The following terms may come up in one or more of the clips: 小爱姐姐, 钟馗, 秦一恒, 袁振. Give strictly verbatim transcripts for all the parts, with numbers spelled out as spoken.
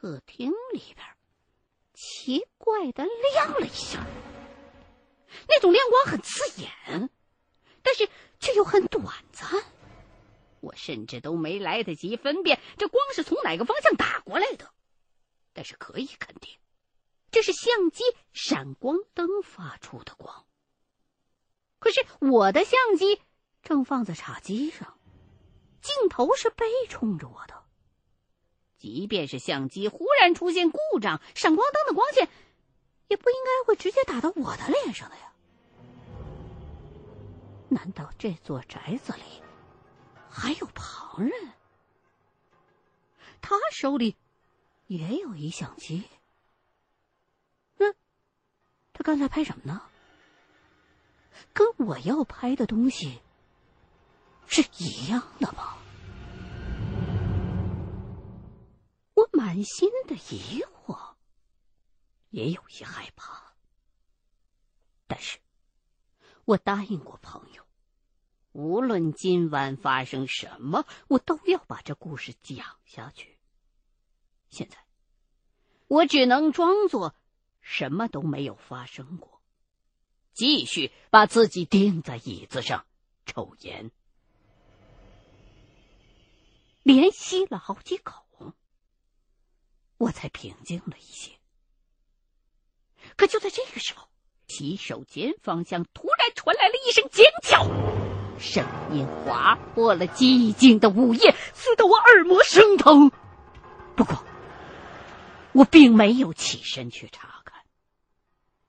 客厅里边，奇怪的亮了一下。那种亮光很刺眼，但是却又很短暂。我甚至都没来得及分辨这光是从哪个方向打过来的，但是可以肯定，这是相机闪光灯发出的光。可是我的相机正放在茶几上，镜头是背冲着我的。即便是相机忽然出现故障，闪光灯的光线也不应该会直接打到我的脸上的呀。难道这座宅子里还有旁人？他手里也有一相机。嗯，他刚才拍什么呢？跟我要拍的东西是一样的吗？我满心的疑惑，也有些害怕。但是，我答应过朋友，无论今晚发生什么，我都要把这故事讲下去。现在，我只能装作什么都没有发生过，继续把自己钉在椅子上抽烟，连吸了好几口，我才平静了一些。可就在这个时候，洗手间方向突然传来了一声尖叫，声音划破了寂静的午夜，刺得我耳膜生疼。不过我并没有起身去查看，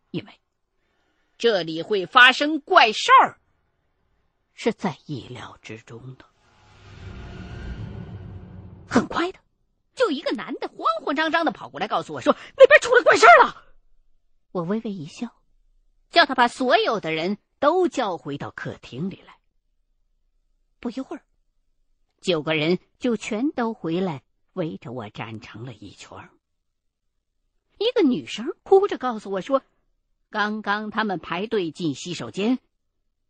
因为这里会发生怪事儿是在意料之中的。很快的，就一个男的慌慌张张的跑过来告诉我说，那边出了怪事儿了。我微微一笑，叫他把所有的人都叫回到客厅里来。不一会儿，九个人就全都回来，围着我站成了一圈。一个女生哭着告诉我说，刚刚他们排队进洗手间，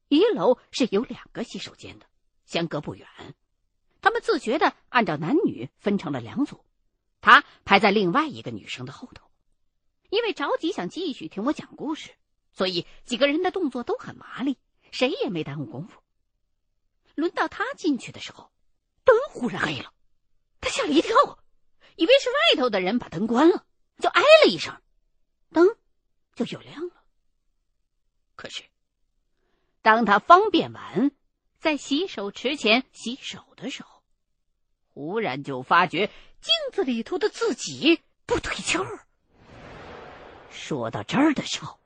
一楼是有两个洗手间的，相隔不远。他们自觉地按照男女分成了两组，他排在另外一个女生的后头。因为着急想继续听我讲故事，所以几个人的动作都很麻利，谁也没耽误功夫。轮到他进去的时候，灯忽然黑了，他吓了一跳，以为是外头的人把灯关了，就哎了一声，灯就又亮了。可是当他方便完在洗手池前洗手的时候，忽然就发觉镜子里头的自己不对劲儿。说到这儿的时候，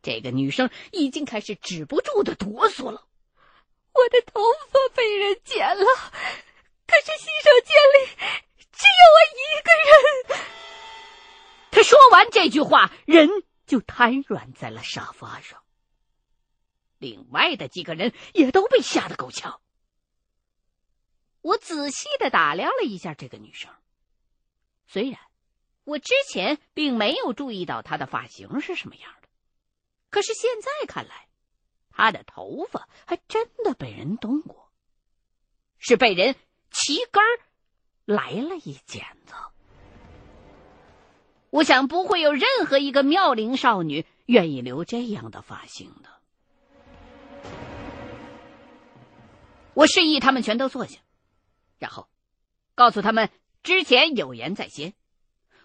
这个女生已经开始止不住的哆嗦了。我的头发被人剪了，可是洗手间里只有我一个人。她说完这句话，人就瘫软在了沙发上。另外的几个人也都被吓得够呛。我仔细地打量了一下这个女生，虽然我之前并没有注意到她的发型是什么样的，可是现在看来，她的头发还真的被人动过，是被人齐根儿来了一剪子。我想不会有任何一个妙龄少女愿意留这样的发型的。我示意他们全都坐下，然后告诉他们之前有言在先，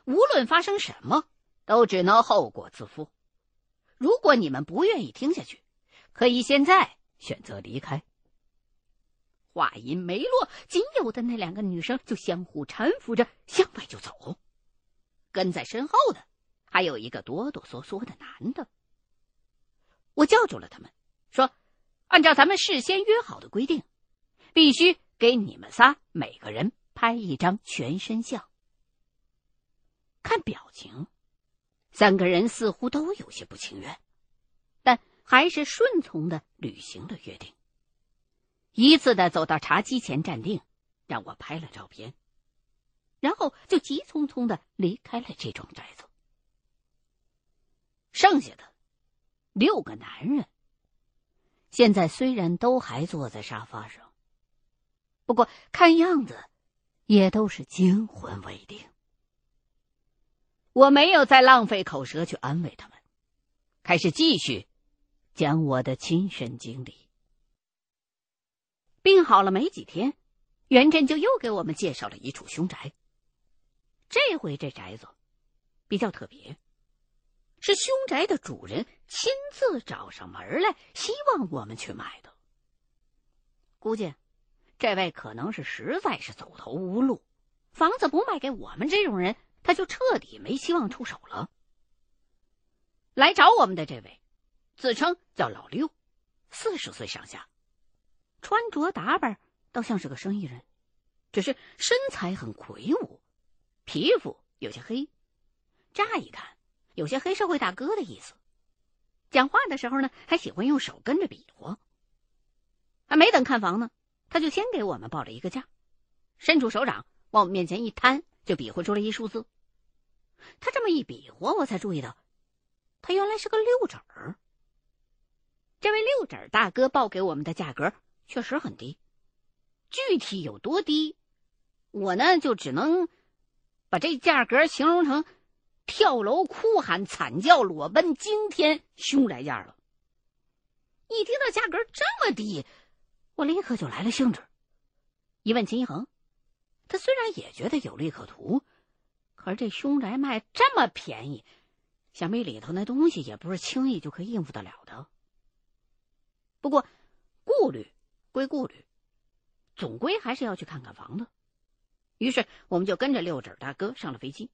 无论发生什么都只能后果自负。如果你们不愿意听下去，可以现在选择离开。话音没落，仅有的那两个女生就相互搀扶着向外就走，跟在身后的还有一个哆哆嗦嗦的男的。我叫住了他们，说按照咱们事先约好的规定，必须给你们仨每个人拍一张全身像。看表情，三个人似乎都有些不情愿，但还是顺从地履行了约定，依次地走到茶几前站定，让我拍了照片，然后就急匆匆地离开了这幢宅子。剩下的六个男人现在虽然都还坐在沙发上，不过看样子也都是惊魂未定。我没有再浪费口舌去安慰他们，开始继续讲我的亲身经历。病好了没几天，袁振就又给我们介绍了一处凶宅。这回这宅子比较特别，是凶宅的主人亲自找上门来，希望我们去买的。估计这位可能是实在是走投无路，房子不卖给我们这种人，他就彻底没希望出手了。来找我们的这位自称叫老六，四十岁上下，穿着打扮倒像是个生意人，只是身材很魁梧，皮肤有些黑，乍一看有些黑社会大哥的意思。讲话的时候呢，还喜欢用手跟着比划。还没等看房呢，他就先给我们报了一个价，伸出手掌往我们面前一摊，就比划出了一数字。他这么一比划，我才注意到他原来是个六指儿。这位六指大哥报给我们的价格确实很低，具体有多低，我呢就只能把这价格形容成跳楼、哭喊、惨叫、裸奔、惊天凶宅价了。一听到价格这么低，我立刻就来了兴致，一问秦一恒，他虽然也觉得有利可图，可是这凶宅卖这么便宜，想必里头那东西也不是轻易就可以应付得了的。不过顾虑归顾虑，总归还是要去看看房子。于是我们就跟着六指大哥上了飞机。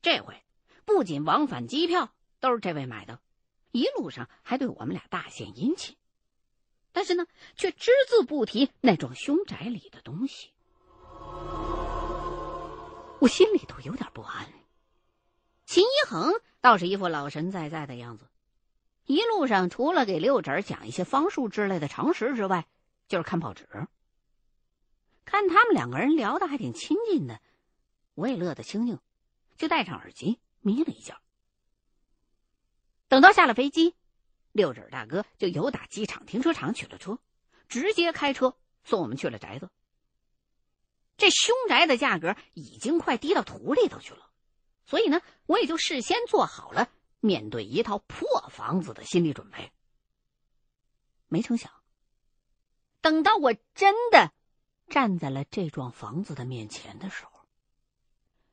这回不仅往返机票都是这位买的，一路上还对我们俩大献殷勤，但是呢却只字不提那幢凶宅里的东西。我心里头有点不安，秦一恒倒是一副老神在在的样子，一路上除了给六指讲一些方术之类的常识之外，就是看报纸。看他们两个人聊得还挺亲近的，我也乐得清静，就戴上耳机眯了一觉。等到下了飞机，六指大哥就由打机场停车场取了车，直接开车送我们去了宅子。这凶宅的价格已经快低到土里头去了，所以呢我也就事先做好了面对一套破房子的心理准备。没成想，等到我真的站在了这幢房子的面前的时候，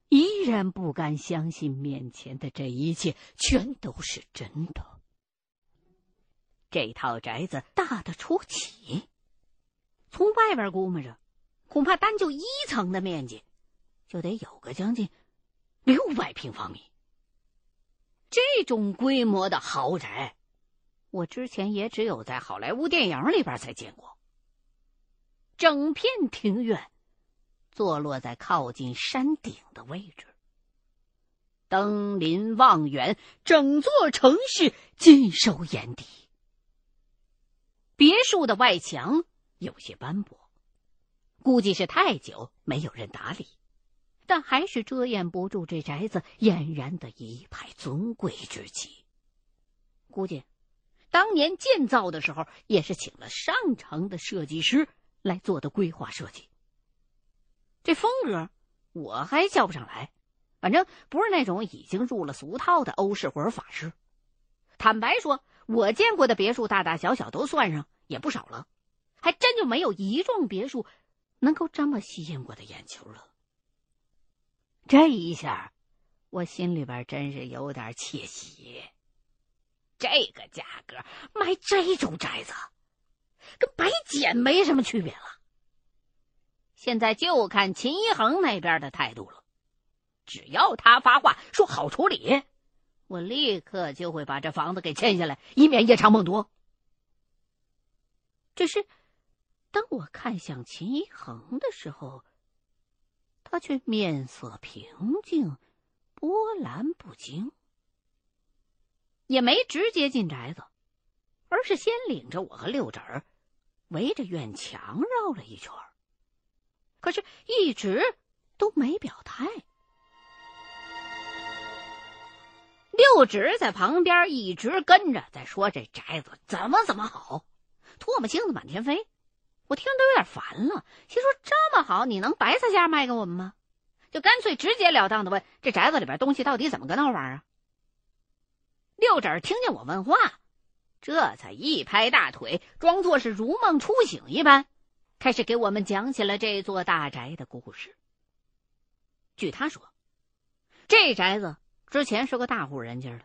依然不敢相信面前的这一切全都是真的。这套宅子大得出奇，从外边估摸着，恐怕单就一层的面积就得有个将近六百平方米。这种规模的豪宅，我之前也只有在好莱坞电影里边才见过。整片庭院坐落在靠近山顶的位置，登临望远，整座城市尽收眼底。别墅的外墙有些斑驳，估计是太久没有人打理，但还是遮掩不住这宅子俨然的一派尊贵之气。估计当年建造的时候也是请了上乘的设计师来做的规划设计。这风格我还叫不上来，反正不是那种已经入了俗套的欧式或者法式。坦白说，我见过的别墅大大小小都算上也不少了，还真就没有一幢别墅能够这么吸引我的眼球了。这一下我心里边真是有点窃喜，这个价格买这种宅子跟白捡没什么区别了。现在就看秦一恒那边的态度了，只要他发话说好处理，我立刻就会把这房子给签下来，以免夜长梦多。只是当我看向秦一恒的时候，他却面色平静，波澜不惊，也没直接进宅子，而是先领着我和六指儿围着院墙绕了一圈，可是一直都没表态。六指在旁边一直跟着在说这宅子怎么怎么好，唾沫星子满天飞。我听着有点烦了，心说这么好你能白菜价卖给我们吗？就干脆直截了当的问这宅子里边东西到底怎么个闹法啊？六婶听见我问话，这才一拍大腿，装作是如梦初醒一般，开始给我们讲起了这座大宅的故事。据他说，这宅子之前是个大户人家的，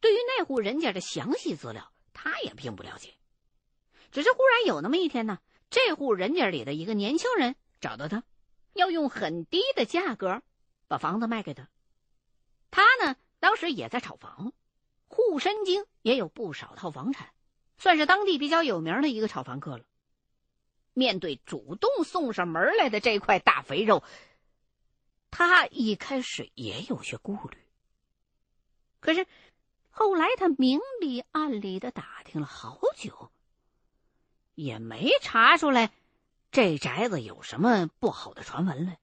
对于那户人家的详细资料，他也并不了解。只是忽然有那么一天呢，这户人家里的一个年轻人找到他，要用很低的价格把房子卖给他。他呢，当时也在炒房，沪深京也有不少套房产，算是当地比较有名的一个炒房客了。面对主动送上门来的这块大肥肉，他一开始也有些顾虑，可是后来他明里暗里的打听了好久，也没查出来这宅子有什么不好的传闻来，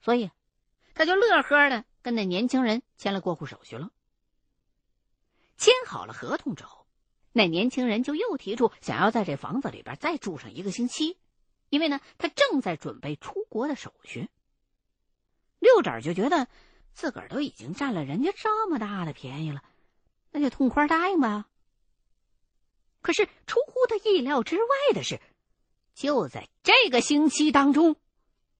所以他就乐呵的跟那年轻人签了过户手续了。签好了合同之后，那年轻人就又提出想要在这房子里边再住上一个星期，因为呢他正在准备出国的手续。六婶就觉得自个儿都已经占了人家这么大的便宜了，那就痛快答应吧。可是出乎他意料之外的是，就在这个星期当中，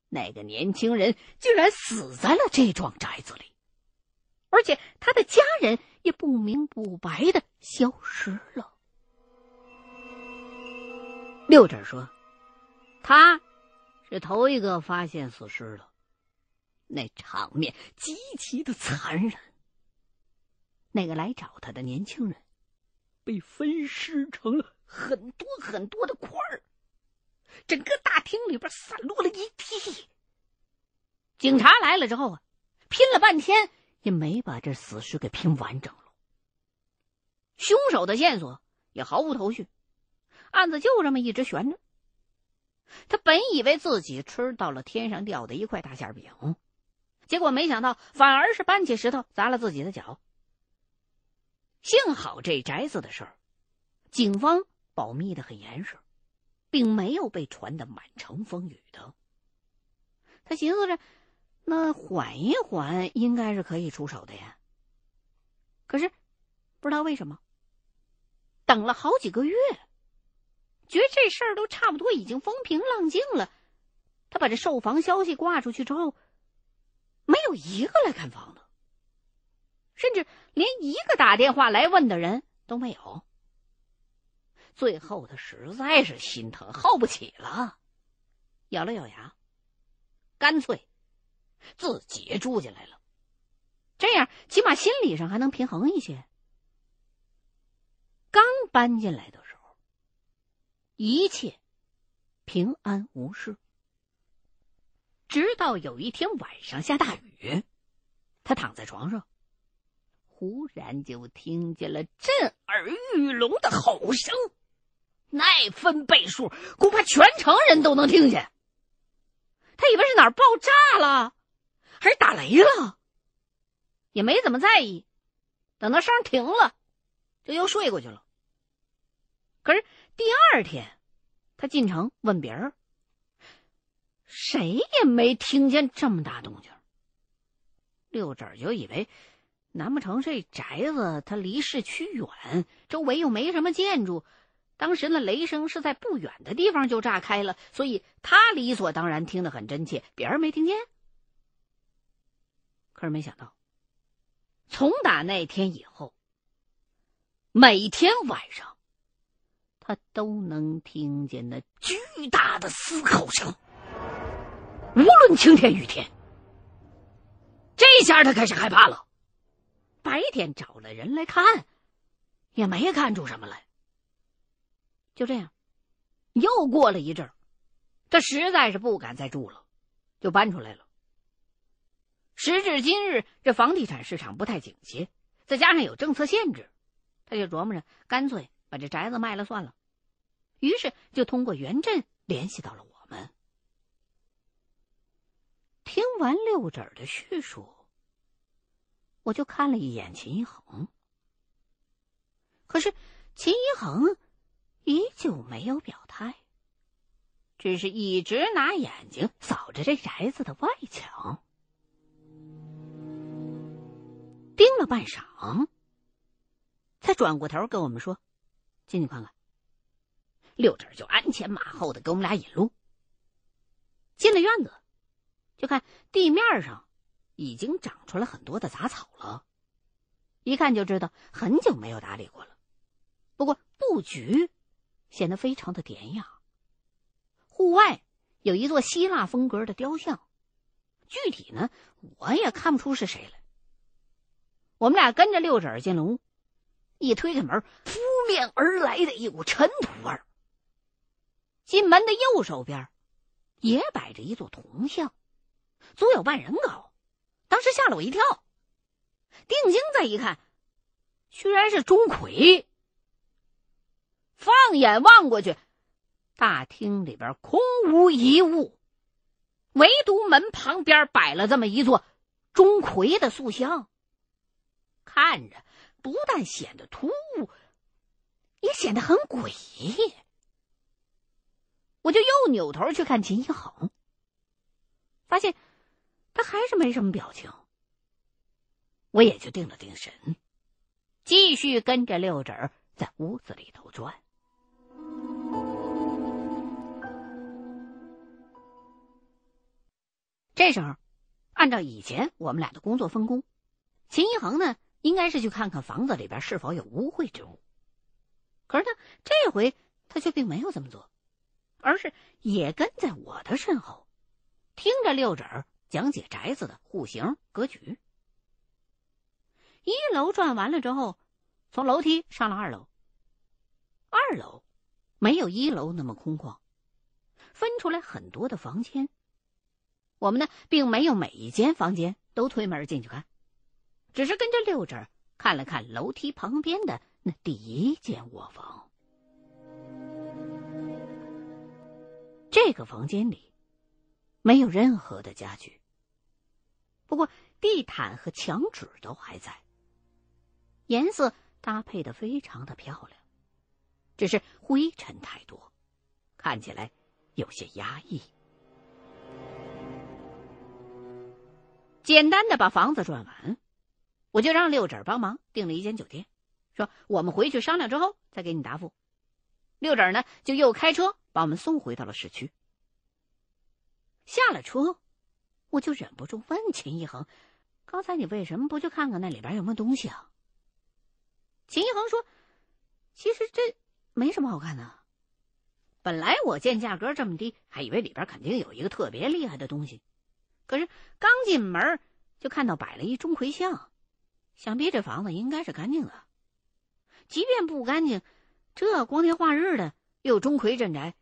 那个年轻人居然死在了这幢宅子里，而且他的家人也不明不白的消失了。六婶说，他是头一个发现死尸的，那场面极其的残忍。那个来找他的年轻人被分尸成了很多很多的块儿，整个大厅里边散落了一地。警察来了之后啊，拼了半天也没把这死尸给拼完整了。凶手的线索也毫无头绪，案子就这么一直悬着。他本以为自己吃到了天上掉的一块大馅饼，结果没想到反而是搬起石头砸了自己的脚。幸好这宅子的事儿，警方保密的很严实，并没有被传得满城风雨的。他寻思着，那缓一缓应该是可以出手的呀。可是不知道为什么，等了好几个月，觉得这事儿都差不多已经风平浪静了，他把这售房消息挂出去之后，没有一个来看房的，甚至连一个打电话来问的人都没有。最后他实在是心疼耗不起了，咬了咬牙，干脆自己住进来了，这样起码心理上还能平衡一些。刚搬进来的时候，一切平安无事，直到有一天晚上下大雨，他躺在床上，忽然就听见了震耳欲聋的吼声，那分贝数恐怕全城人都能听见。他以为是哪儿爆炸了还是打雷了，也没怎么在意，等到声停了就又睡过去了。可是第二天他进城问别人，谁也没听见这么大动静。六婶就以为难不成这宅子它离市区远，周围又没什么建筑，当时那雷声是在不远的地方就炸开了，所以他理所当然听得很真切，别人没听见。可是没想到，从打那天以后，每天晚上他都能听见那巨大的嘶吼声，无论晴天雨天。这下他开始害怕了，白天找了人来看，也没看出什么来。就这样又过了一阵，他实在是不敢再住了，就搬出来了。时至今日，这房地产市场不太景气，再加上有政策限制，他就琢磨着干脆把这宅子卖了算了。于是就通过袁振联系到了我们。听完六婶的叙述，我就看了一眼秦一恒，可是秦一恒依旧没有表态，只是一直拿眼睛扫着这宅子的外墙，盯了半晌，才转过头跟我们说：“进去看看。”六婶就鞍前马后的给我们俩引路。进了院子，就看地面上已经长出了很多的杂草了，一看就知道很久没有打理过了。不过布局显得非常的典雅。户外有一座希腊风格的雕像，具体呢我也看不出是谁来。我们俩跟着六婶进了屋，一推开门，扑面而来的一股尘土味儿。进门的右手边也摆着一座铜像，足有半人高，当时吓了我一跳。定睛再一看，居然是钟馗。放眼望过去，大厅里边空无一物，唯独门旁边摆了这么一座钟馗的塑像，看着不但显得突兀，也显得很诡异。我就又扭头去看秦一恒，发现他还是没什么表情。我也就定了定神，继续跟着六婶在屋子里头转。这时候，按照以前我们俩的工作分工，秦一恒呢应该是去看看房子里边是否有污秽之物，可是呢，这回他却并没有这么做，而是也跟在我的身后，听着六婶讲解宅子的户型格局。一楼转完了之后，从楼梯上了二楼。二楼没有一楼那么空旷，分出来很多的房间。我们呢，并没有每一间房间都推门进去看，只是跟着六婶看了看楼梯旁边的那第一间卧房。这个房间里没有任何的家具，不过地毯和墙纸都还在，颜色搭配得非常的漂亮，只是灰尘太多，看起来有些压抑。简单的把房子转完，我就让六婶帮忙订了一间酒店，说我们回去商量之后再给你答复。六婶呢，就又开车把我们送回到了市区。下了车，我就忍不住问秦一恒：“刚才你为什么不去看看那里边有没有东西啊？”秦一恒说：“其实这没什么好看的。本来我见价格这么低，还以为里边肯定有一个特别厉害的东西。可是刚进门就看到摆了一钟馗像，想必这房子应该是干净的。即便不干净，这光天化日的又有钟馗镇宅，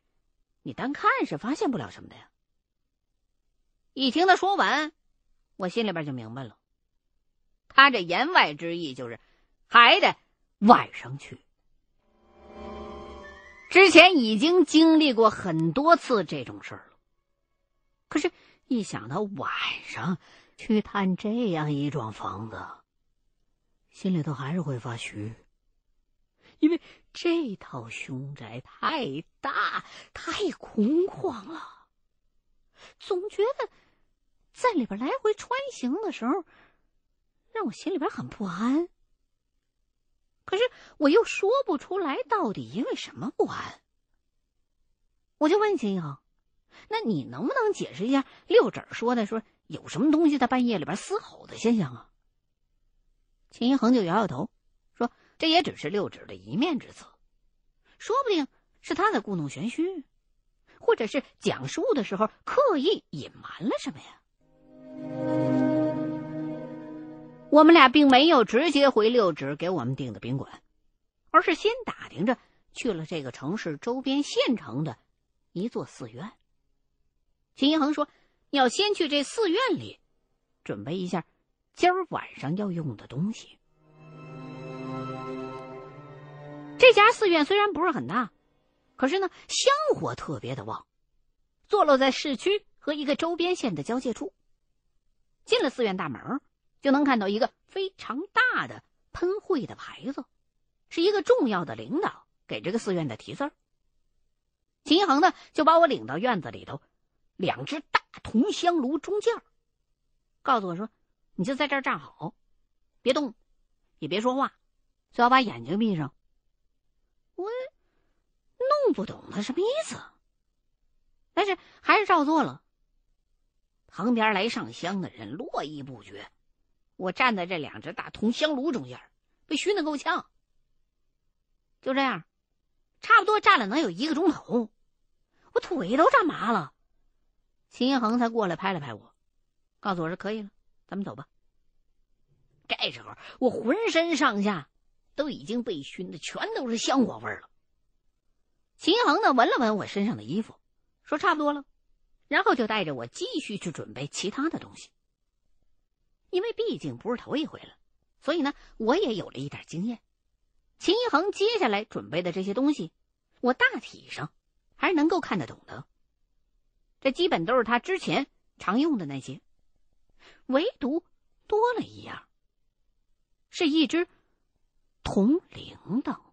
你单看是发现不了什么的呀。”一听他说完，我心里边就明白了，他这言外之意就是还得晚上去。之前已经经历过很多次这种事儿了，可是一想到晚上去探这样一幢房子，心里头还是会发虚，因为这套凶宅太大太空旷了，总觉得在里边来回穿行的时候让我心里边很不安。可是我又说不出来到底因为什么不安。我就问秦阳：“那你能不能解释一下六婶说的说有什么东西在半夜里边嘶吼的现象啊？”秦一恒就摇摇头，说：“这也只是六婶的一面之词，说不定是他在故弄玄虚，或者是讲述的时候刻意隐瞒了什么呀。”我们俩并没有直接回六婶给我们订的宾馆，而是先打听着去了这个城市周边县城的一座寺院。秦一恒说要先去这寺院里准备一下今儿晚上要用的东西。这家寺院虽然不是很大，可是呢香火特别的旺，坐落在市区和一个周边县的交界处。进了寺院大门，就能看到一个非常大的喷绘的牌子，是一个重要的领导给这个寺院的题字。秦恒呢就把我领到院子里头，两只大铜香炉中间，告诉我说：“你就在这儿站好，别动，也别说话，最好把眼睛闭上。”我弄不懂他什么意思，但是还是照做了。旁边来上香的人络绎不绝，我站在这两只大铜香炉中间，被熏得够呛。就这样，差不多站了能有一个钟头，我腿都站麻了。秦恒才过来拍了拍我，告诉我说：“可以了，咱们走吧。”这时候，我浑身上下都已经被熏的全都是香火味了。秦恒呢，闻了闻我身上的衣服，说差不多了，然后就带着我继续去准备其他的东西。因为毕竟不是头一回了，所以呢，我也有了一点经验。秦一恒接下来准备的这些东西，我大体上还是能够看得懂的。这基本都是他之前常用的那些，唯独多了一样，是一只铜铃铛。